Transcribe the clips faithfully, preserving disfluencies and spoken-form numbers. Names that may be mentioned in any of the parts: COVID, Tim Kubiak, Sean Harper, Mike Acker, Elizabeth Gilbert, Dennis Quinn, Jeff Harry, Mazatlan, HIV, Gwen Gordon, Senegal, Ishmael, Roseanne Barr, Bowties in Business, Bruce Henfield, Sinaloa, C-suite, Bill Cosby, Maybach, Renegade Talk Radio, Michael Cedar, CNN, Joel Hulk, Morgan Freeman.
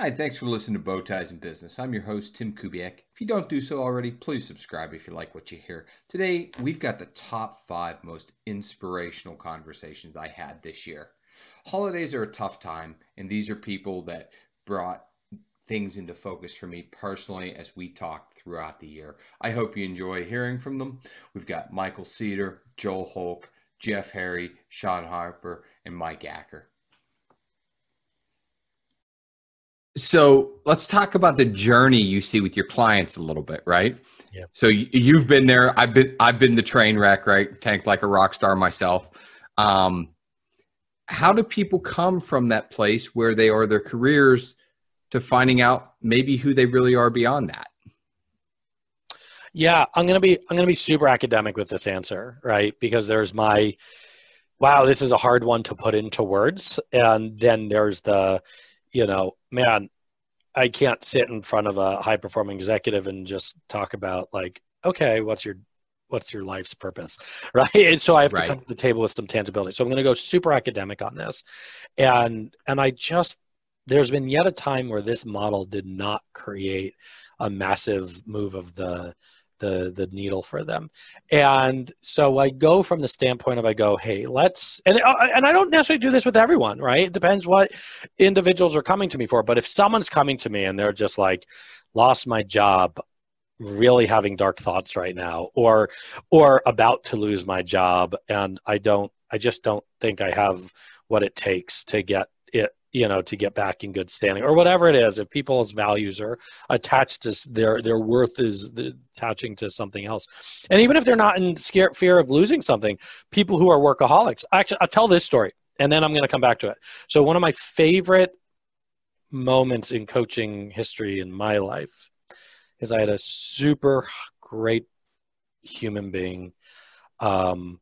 Hi, thanks for listening to Bowties in Business. I'm your host, Tim Kubiak. If you don't do so already, please subscribe if you like what you hear. Today, we've got the top five most inspirational conversations I had this year. Holidays are a tough time, and these are people that brought things into focus for me personally as we talked throughout the year. I hope you enjoy hearing from them. We've got Michael Cedar, Joel Hulk, Jeff Harry, Sean Harper, and Mike Acker. So let's talk about the journey you see with your clients a little bit, right? Yeah. So you've been there. I've been, I've been the train wreck, right? Tanked like a rock star myself. Um, how do people come from that place where they are their careers to finding out maybe who they really are beyond that? Yeah, I'm going to be, I'm going to be super academic with this answer, right? Because there's my, wow, this is a hard one to put into words. And then there's the, you know, man, I can't sit in front of a high performing executive and just talk about like, okay, what's your, what's your life's purpose, right? And so I have right. to come to the table with some tangibility. So I'm going to go super academic on this. And, and I just, there's been yet a time where this model did not create a massive move of the, the, the needle for them. And so I go from the standpoint of, I go, hey, let's, and, and I don't necessarily do this with everyone, right? It depends what individuals are coming to me for. But if someone's coming to me and they're just like, lost my job, really having dark thoughts right now, or, or about to lose my job. And I don't, I just don't think I have what it takes to get it, you know, to get back in good standing or whatever it is. If people's values are attached to their, their worth is attaching to something else. And even if they're not in scare, fear of losing something, people who are workaholics, actually, I'll tell this story and then I'm going to come back to it. So one of my favorite moments in coaching history in my life is I had a super great human being um,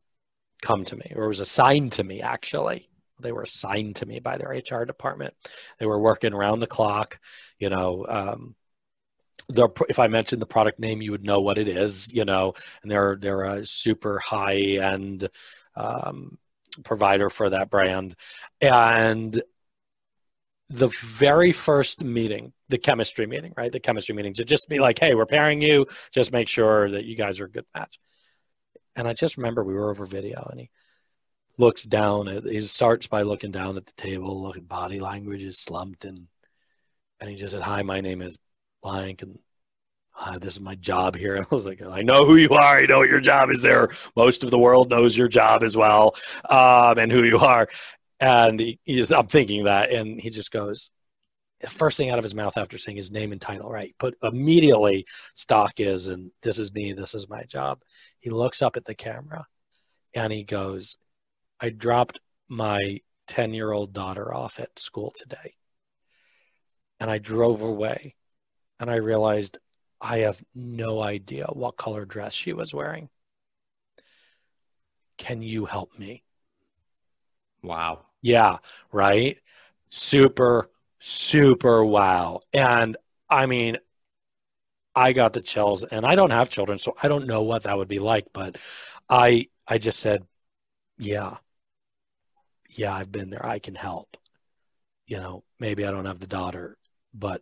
come to me, or was assigned to me actually. They were assigned to me by their H R department. They were working around the clock. You know, um, the, if I mentioned the product name, you would know what it is, you know, and they're, they're a super high-end um, provider for that brand. And the very first meeting, the chemistry meeting, right? The chemistry meeting to just be like, hey, we're pairing you. Just make sure that you guys are a good match. And I just remember we were over video and he, looks down at, he starts by looking down at the table, looking, body language is slumped, and and he just said, hi, my name is blank, and uh, this is my job here. And I was like, I know who you are. I know what your job is there. Most of the world knows your job as well, um, and who you are. And he, he just, I'm thinking that, and he just goes, the first thing out of his mouth after saying his name and title, right? But immediately, stock is, and this is me, this is my job. He looks up at the camera, and he goes, I dropped my ten-year-old daughter off at school today, and I drove away, and I realized I have no idea what color dress she was wearing. Can you help me? Wow. Yeah, right? Super, super wow. And, I mean, I got the chills, and I don't have children, so I don't know what that would be like, but I, I just said, yeah. Yeah, I've been there. I can help. You know, maybe I don't have the daughter, but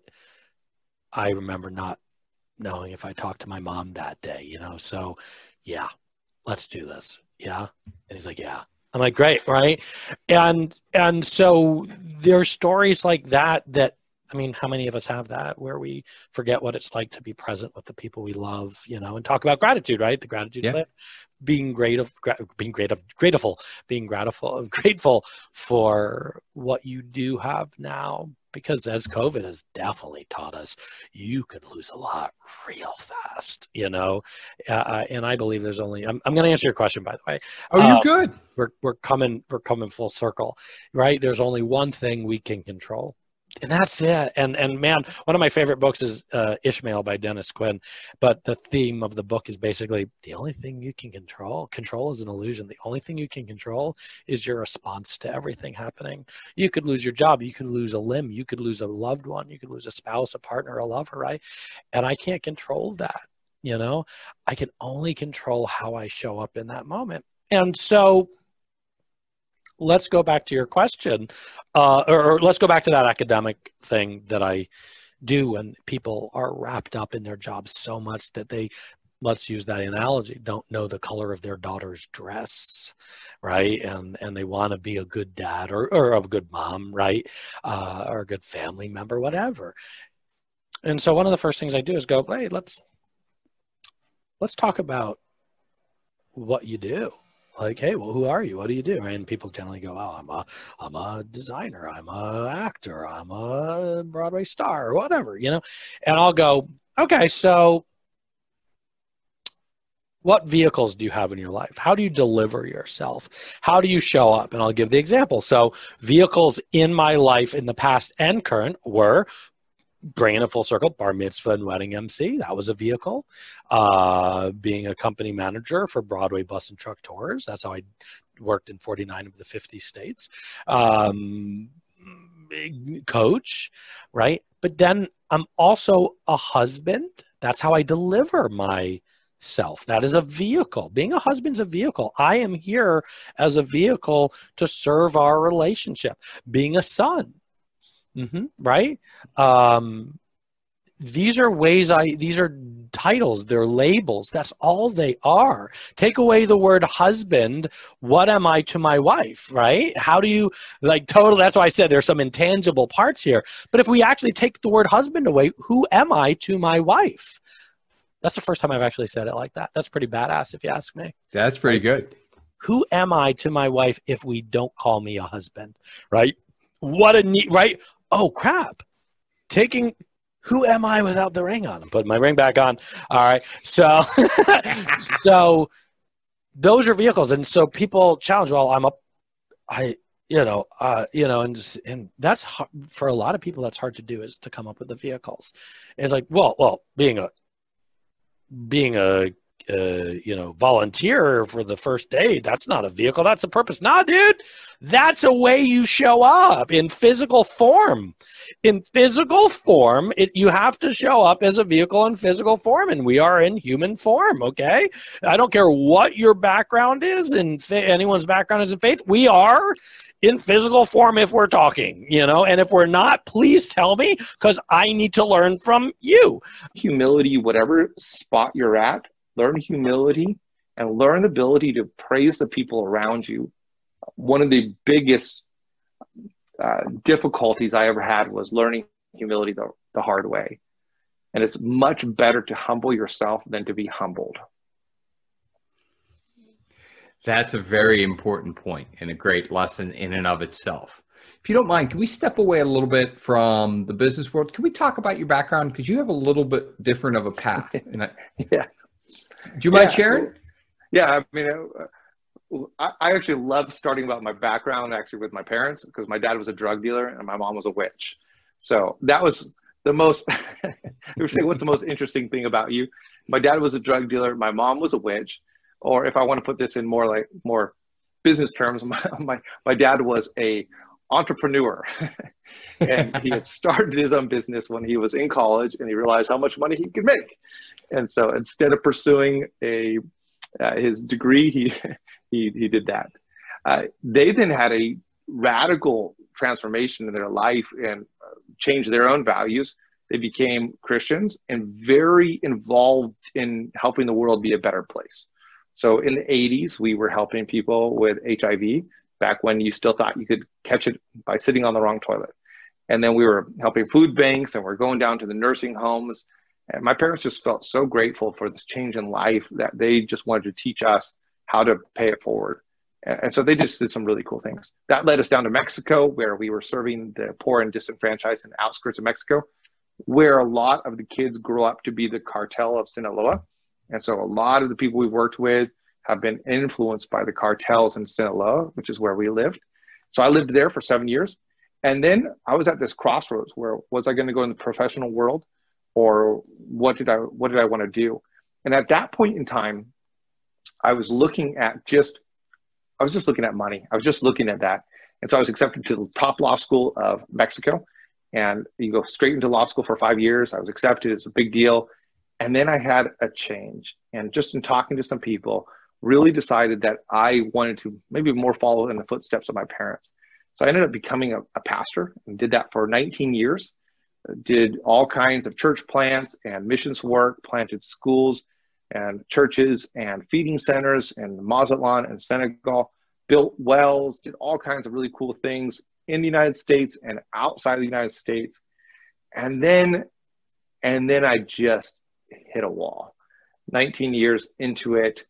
I remember not knowing if I talked to my mom that day, you know? So yeah, let's do this. Yeah. And he's like, yeah. I'm like, great. Right. And, and so there's stories like that, that, I mean, how many of us have that where we forget what it's like to be present with the people we love, you know, and talk about gratitude, right? The gratitude, yeah. Plan, being great of, being great of, grateful, being grateful, grateful for what you do have now, because as COVID has definitely taught us, you could lose a lot real fast, you know? Uh, and I believe there's only, I'm, I'm going to answer your question, by the way. Oh, um, you're good. We're, we're coming, we're coming full circle, right? There's only one thing we can control. And that's it. And and man, one of my favorite books is uh, Ishmael by Dennis Quinn. But the theme of the book is basically the only thing you can control. Control is an illusion. The only thing you can control is your response to everything happening. You could lose your job. You could lose a limb. You could lose a loved one. You could lose a spouse, a partner, a lover, right? And I can't control that, you know? I can only control how I show up in that moment. And so let's go back to your question, uh, or, or let's go back to that academic thing that I do when people are wrapped up in their jobs so much that they, let's use that analogy, don't know the color of their daughter's dress, right? And and they want to be a good dad or, or a good mom, right? Uh, or a good family member, whatever. And so one of the first things I do is go, hey, let's, let's talk about what you do. Like, hey, well, who are you? What do you do? And people generally go, oh, I'm a, I'm a designer. I'm a actor. I'm a Broadway star or whatever, you know? And I'll go, okay, so what vehicles do you have in your life? How do you deliver yourself? How do you show up? And I'll give the example. So vehicles in my life in the past and current were, bringing a full circle, bar mitzvah and wedding M C, that was a vehicle. Uh, being a company manager for Broadway bus and truck tours, that's how I worked in forty-nine of the fifty states. Um, coach, right? But then I'm also a husband. That's how I deliver myself. That is a vehicle. Being a husband's a vehicle. I am here as a vehicle to serve our relationship. Being a son. Mm-hmm, right? Um, these are ways I, these are titles, they're labels. That's all they are. Take away the word husband. What am I to my wife, right? How do you, like, totally, that's why I said there's some intangible parts here. But if we actually take the word husband away, who am I to my wife? That's the first time I've actually said it like that. That's pretty badass if you ask me. That's pretty good. Who am I to my wife if we don't call me a husband, right? What a neat, right? Oh, crap. Taking, who am I without the ring on? I'm putting my ring back on. All right. So, so those are vehicles. And so people challenge, well, I'm a, I, you know, uh, you know, and, just, and that's hard, for a lot of people, that's hard to do, is to come up with the vehicles. And it's like, well, well, being a, being a, uh, you know, volunteer for the first day, that's not a vehicle. That's a purpose. Nah, dude, that's a way you show up in physical form. In physical form, it, you have to show up as a vehicle in physical form, and we are in human form, okay? I don't care what your background is, and anyone's background is in faith. We are in physical form if we're talking, you know, and if we're not, please tell me, because I need to learn from you. Humility, whatever spot you're at, learn humility and learn ability to praise the people around you. One of the biggest uh, difficulties I ever had was learning humility the, the hard way. And it's much better to humble yourself than to be humbled. That's a very important point and a great lesson in and of itself. If you don't mind, can we step away a little bit from the business world? Can we talk about your background? Because you have a little bit different of a path. And I, yeah. Do you mind yeah. sharing? Yeah, I mean, I, I actually love starting about my background actually with my parents, because my dad was a drug dealer and my mom was a witch. So that was the most, I would say, what's the most interesting thing about you? My dad was a drug dealer. My mom was a witch. Or if I want to put this in more like more business terms, my, my, my dad was a entrepreneur. And he had started his own business when he was in college, and he realized how much money he could make. And so instead of pursuing a uh, his degree, he he, he did that. Uh, they then had a radical transformation in their life and changed their own values. They became Christians and very involved in helping the world be a better place. So in the eighties, we were helping people with H I V, back when you still thought you could catch it by sitting on the wrong toilet. And then we were helping food banks, and we're going down to the nursing homes. And my parents just felt so grateful for this change in life that they just wanted to teach us how to pay it forward. And so they just did some really cool things. That led us down to Mexico, where we were serving the poor and disenfranchised in the outskirts of Mexico, where a lot of the kids grow up to be the cartel of Sinaloa. And so a lot of the people we've worked with have been influenced by the cartels in Sinaloa, which is where we lived. So I lived there for seven years. And then I was at this crossroads where, was I going to go in the professional world, or what did I, what did I want to do? And at that point in time, I was looking at just, I was just looking at money. I was just looking at that. And so I was accepted to the top law school of Mexico. And you go straight into law school for five years. I was accepted. It's a big deal. And then I had a change. And just in talking to some people, really decided that I wanted to maybe more follow in the footsteps of my parents. So I ended up becoming a, a pastor and did that for nineteen years, did all kinds of church plants and missions work, planted schools and churches and feeding centers in Mazatlan and Senegal, built wells, did all kinds of really cool things in the United States and outside the United States. And then, and then I just hit a wall. nineteen years into it,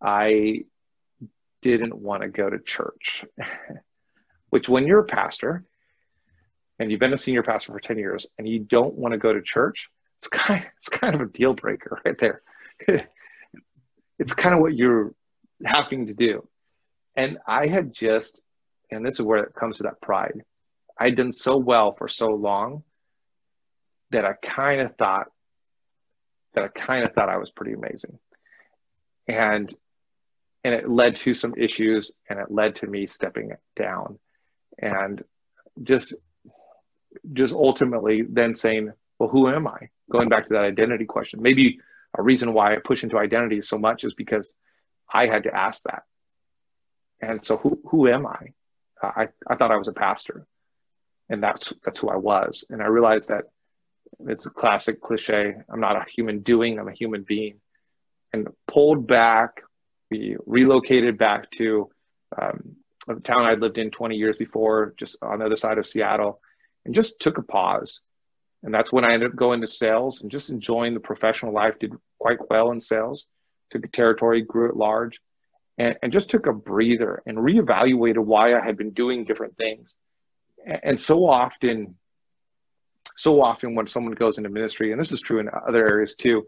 I didn't want to go to church, which when you're a pastor and you've been a senior pastor for ten years and you don't want to go to church, it's kind of, it's kind of a deal breaker right there. It's kind of what you're having to do. And I had just, and this is where it comes to that pride. I'd done so well for so long that I kind of thought, that I kind of thought I was pretty amazing. And, and it led to some issues, and it led to me stepping down and just, just ultimately then saying, well, who am I? Going back to that identity question. Maybe a reason why I push into identity so much is because I had to ask that. And so who, who am I? Uh, I, I thought I was a pastor, and that's, that's who I was. And I realized that it's a classic cliche. I'm not a human doing, I'm a human being. And pulled back, we relocated back to um, a town I'd lived in twenty years before, just on the other side of Seattle, and just took a pause. And that's when I ended up going to sales and just enjoying the professional life, did quite well in sales, took a territory, grew at large, and, and just took a breather and reevaluated why I had been doing different things. And, and so often, so often when someone goes into ministry, and this is true in other areas too,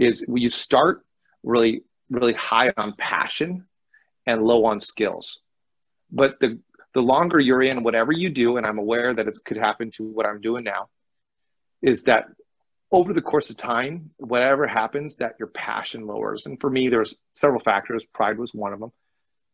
is when you start really, really high on passion and low on skills. But the, the longer you're in, whatever you do, and I'm aware that it could happen to what I'm doing now, is that over the course of time, whatever happens, that your passion lowers. And for me, there's several factors. Pride was one of them.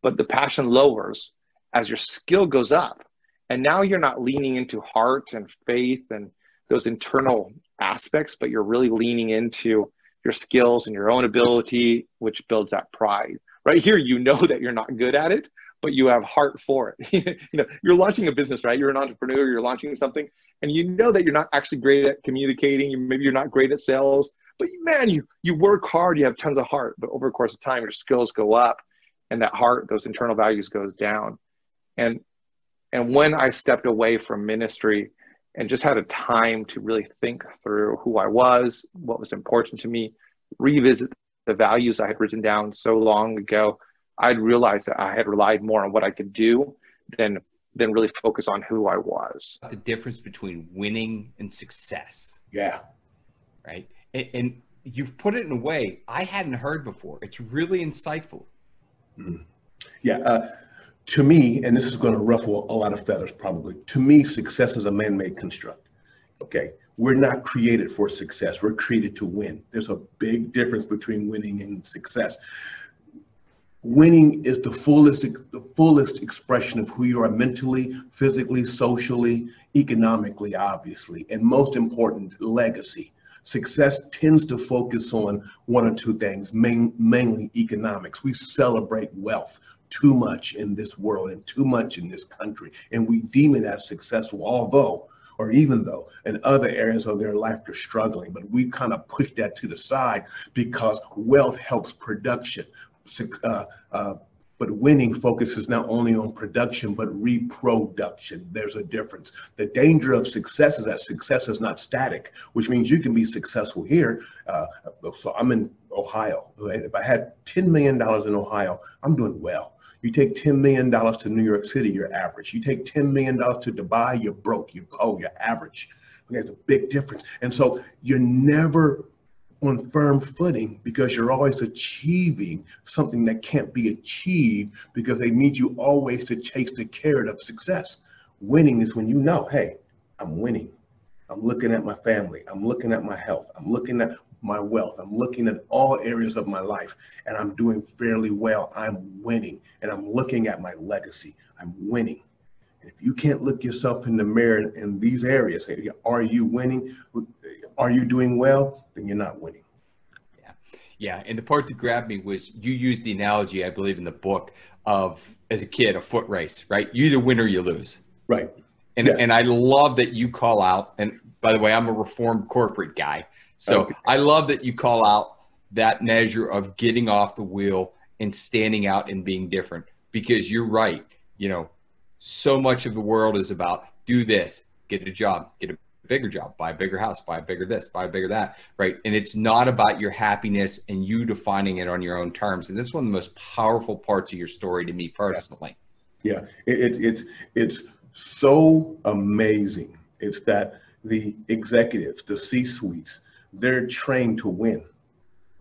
But the passion lowers as your skill goes up. And now you're not leaning into heart and faith and those internal aspects, but you're really leaning into your skills and your own ability, which builds that pride. Right here, you know that you're not good at it, but you have heart for it. You know, you're launching a business, right? You're an entrepreneur, you're launching something, and you know that you're not actually great at communicating. You, maybe you're not great at sales, but man, you, you work hard, you have tons of heart, but over the course of time, your skills go up, and that heart, those internal values goes down. And, and when I stepped away from ministry and just had a time to really think through who I was, what was important to me, revisit the values I had written down so long ago, I'd realized that I had relied more on what I could do than than really focus on who I was. The difference between winning and success. Yeah. Right. And, and you've put it in a way I hadn't heard before. It's really insightful. Mm-hmm. Yeah. Uh, to me, and this is going to ruffle a lot of feathers probably, to me, success is a man-made construct. Okay. We're not created for success. We're created to win. There's a big difference between winning and success. Winning is the fullest, the fullest expression of who you are mentally, physically, socially, economically, obviously, and most important, legacy. Success tends to focus on one or two things, main, mainly economics. We celebrate wealth too much in this world and too much in this country, and we deem it as successful, although, or even though in other areas of their life they're struggling, but we kind of push that to the side because wealth helps production. Uh, uh, but winning focuses not only on production, but reproduction. There's a difference. The danger of success is that success is not static, which means you can be successful here. Uh, so I'm in Ohio. If I had ten million dollars in Ohio, I'm doing well. You take ten million dollars to New York City, you're average. You take ten million dollars to Dubai, you're broke. You're, oh, you're average. There's a big difference. And so you're never on firm footing because you're always achieving something that can't be achieved because they need you always to chase the carrot of success. Winning is when you know, hey, I'm winning. I'm looking at my family. I'm looking at my health. I'm looking at my wealth. I'm looking at all areas of my life and I'm doing fairly well. I'm winning and I'm looking at my legacy. I'm winning. And if you can't look yourself in the mirror in these areas, are you winning? Are you doing well? Then you're not winning. Yeah. Yeah, and the part that grabbed me was you used the analogy, I believe, in the book of, as a kid, a foot race, right? You either win or you lose. Right. And yeah. and I love that you call out, and by the way, I'm a reformed corporate guy, so okay. I love that you call out that measure of getting off the wheel and standing out and being different, because you're right. You know, so much of the world is about do this, get a job, get a bigger job, buy a bigger house, buy a bigger this, buy a bigger that, right? And it's not about your happiness and you defining it on your own terms. And that's one of the most powerful parts of your story to me personally. Yeah, yeah. It, it, it's it's so amazing. It's that the executives, the C-suites, they're trained to win,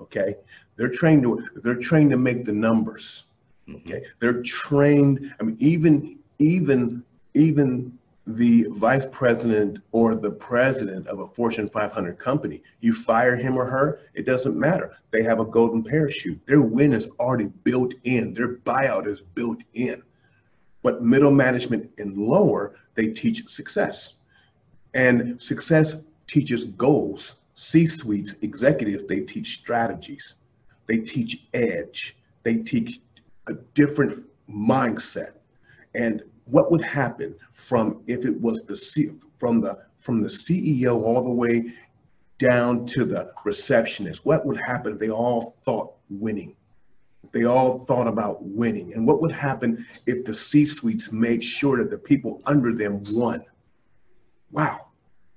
okay? They're trained to they're trained to make the numbers, okay? Mm-hmm. They're trained, I mean, even, even, even, the vice president or the president of a Fortune five hundred company, you fire him or her, it doesn't matter. They have a golden parachute. Their win is already built in. Their buyout is built in. But middle management and lower, they teach success. And success teaches goals. C-suites, executives, they teach strategies. They teach edge. They teach a different mindset. And what would happen from if it was the C, from the from the C E O all the way down to the receptionist? What would happen if they all thought winning? They all thought about winning. And what would happen if the C-suites made sure that the people under them won? Wow,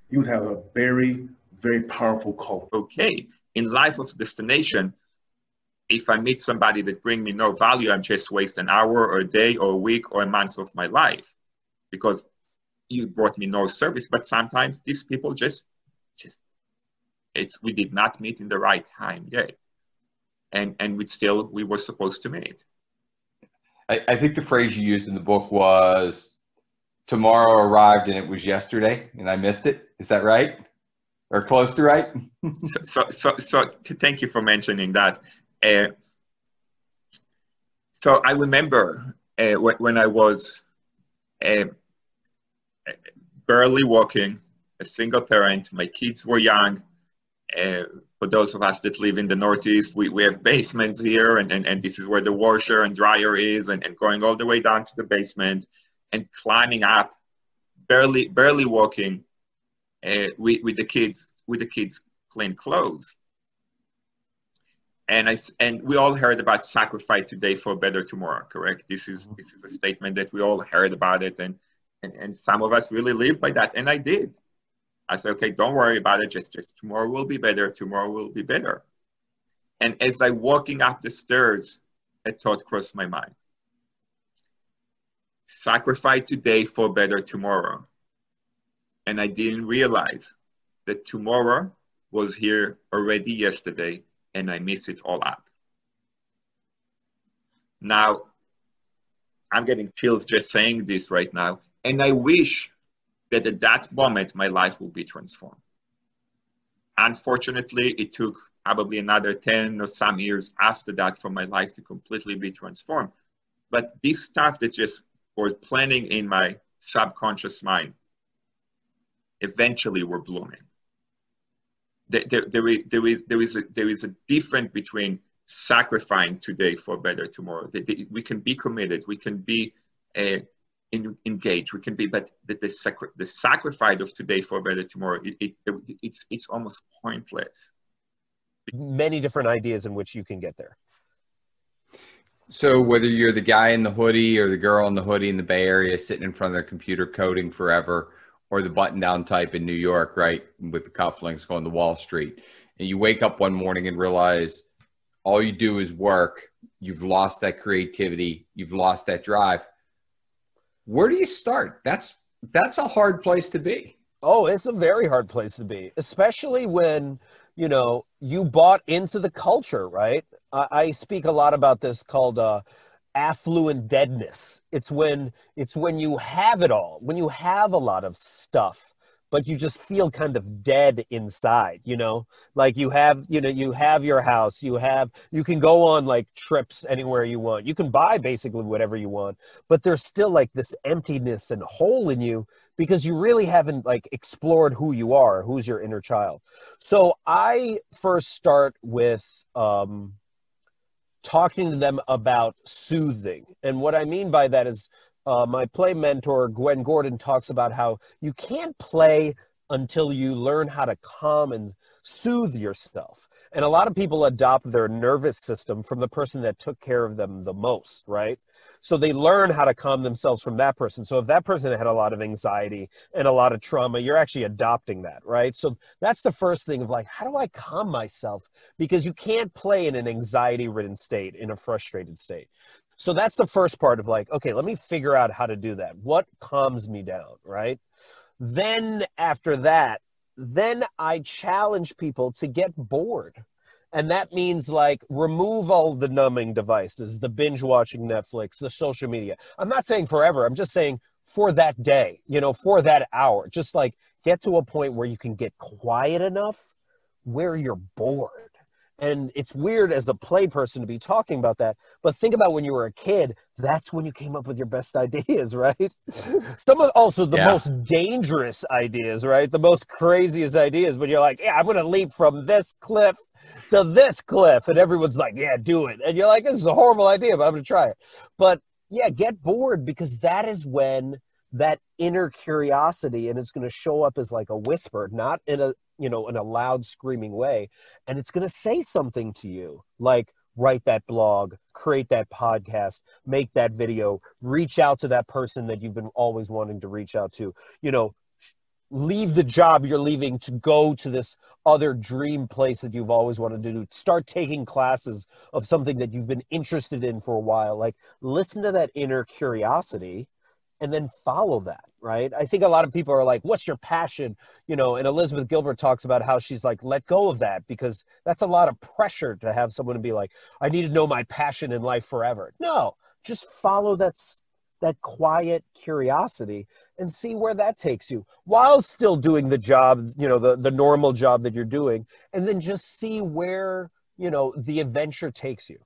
you would have a very, very powerful culture. Okay, in life of destination, if I meet somebody that bring me no value, I'm just wasting an hour or a day or a week or a month of my life, because you brought me no service. But sometimes these people just, just, it's, we did not meet in the right time yet. And, and we still, we were supposed to meet. I, I think the phrase you used in the book was tomorrow arrived and it was yesterday and I missed it. Is that right? Or close to right? so, so, so, so thank you for mentioning that. Uh, so I remember uh, w when I was uh, barely walking, a single parent, my kids were young. Uh, for those of us that live in the Northeast, we, we have basements here, and, and, and this is where the washer and dryer is, and, and going all the way down to the basement and climbing up, barely barely walking uh, with, with the kids, with the kids' clean clothes. And I, and we all heard about sacrifice today for a better tomorrow, correct? This is this is a statement that we all heard about it, and, and, and some of us really lived by that, and I did. I said, okay, don't worry about it, just, just tomorrow will be better, tomorrow will be better. And as I walking up the stairs, a thought crossed my mind. Sacrifice today for a better tomorrow. And I didn't realize that tomorrow was here already yesterday, and I miss it all up. Now, I'm getting chills just saying this right now. And I wish that at that moment, my life would be transformed. Unfortunately, it took probably another ten or some years after that for my life to completely be transformed. But this stuff that just was planning in my subconscious mind, eventually were blooming. There, there, is, there, is, there, is a, there is a difference between sacrificing today for a better tomorrow. We can be committed, we can be uh, in, engaged, we can be, but the, the, sacri the sacrifice of today for a better tomorrow, it, it, it's, it's almost pointless. Many different ideas in which you can get there. So whether you're the guy in the hoodie or the girl in the hoodie in the Bay Area sitting in front of their computer coding forever, or the button-down type in New York, right, with the cufflinks going to Wall Street. And you wake up one morning and realize all you do is work. You've lost that creativity. You've lost that drive. Where do you start? That's, that's a hard place to be. Oh, it's a very hard place to be, especially when, you know, you bought into the culture, right? I, I speak a lot about this called uh, affluent deadness. It's when it's when you have it all, when you have a lot of stuff, but you just feel kind of dead inside, you know, like you have, you know, you have your house, you have, you can go on like trips anywhere you want, you can buy basically whatever you want, but there's still like this emptiness and hole in you because you really haven't like explored who you are, who's your inner child. So I first start with um, talking to them about soothing. And what I mean by that is uh, my play mentor, Gwen Gordon, talks about how you can't play until you learn how to calm and soothe yourself. And a lot of people adopt their nervous system from the person that took care of them the most, right? So they learn how to calm themselves from that person. So if that person had a lot of anxiety and a lot of trauma, you're actually adopting that, right? So that's the first thing of like, how do I calm myself? Because you can't play in an anxiety-ridden state, in a frustrated state. So that's the first part of like, okay, let me figure out how to do that. What calms me down, right? Then after that, then I challenge people to get bored. And that means like remove all the numbing devices, the binge watching Netflix, the social media. I'm not saying forever. I'm just saying for that day, you know, for that hour, just like get to a point where you can get quiet enough where you're bored. And it's weird as a play person to be talking about that, but think about when you were a kid, that's when you came up with your best ideas, right? Some of also the yeah. most dangerous ideas, right? The most craziest ideas, when you're like, yeah, I'm going to leap from this cliff to this cliff. And everyone's like, yeah, do it. And you're like, this is a horrible idea, but I'm going to try it. But yeah, get bored, because that is when that inner curiosity, and it's going to show up as like a whisper, not in a, you know, in a loud screaming way. And it's going to say something to you, like write that blog, create that podcast, make that video, reach out to that person that you've been always wanting to reach out to, you know, leave the job you're leaving to go to this other dream place that you've always wanted to do. Start taking classes of something that you've been interested in for a while. Like listen to that inner curiosity and then follow that, right? I think a lot of people are like, what's your passion? You know, and Elizabeth Gilbert talks about how she's like, let go of that, because that's a lot of pressure to have someone be like, I need to know my passion in life forever. No, just follow that, that quiet curiosity and see where that takes you, while still doing the job, you know, the, the normal job that you're doing, and then just see where, you know, the adventure takes you.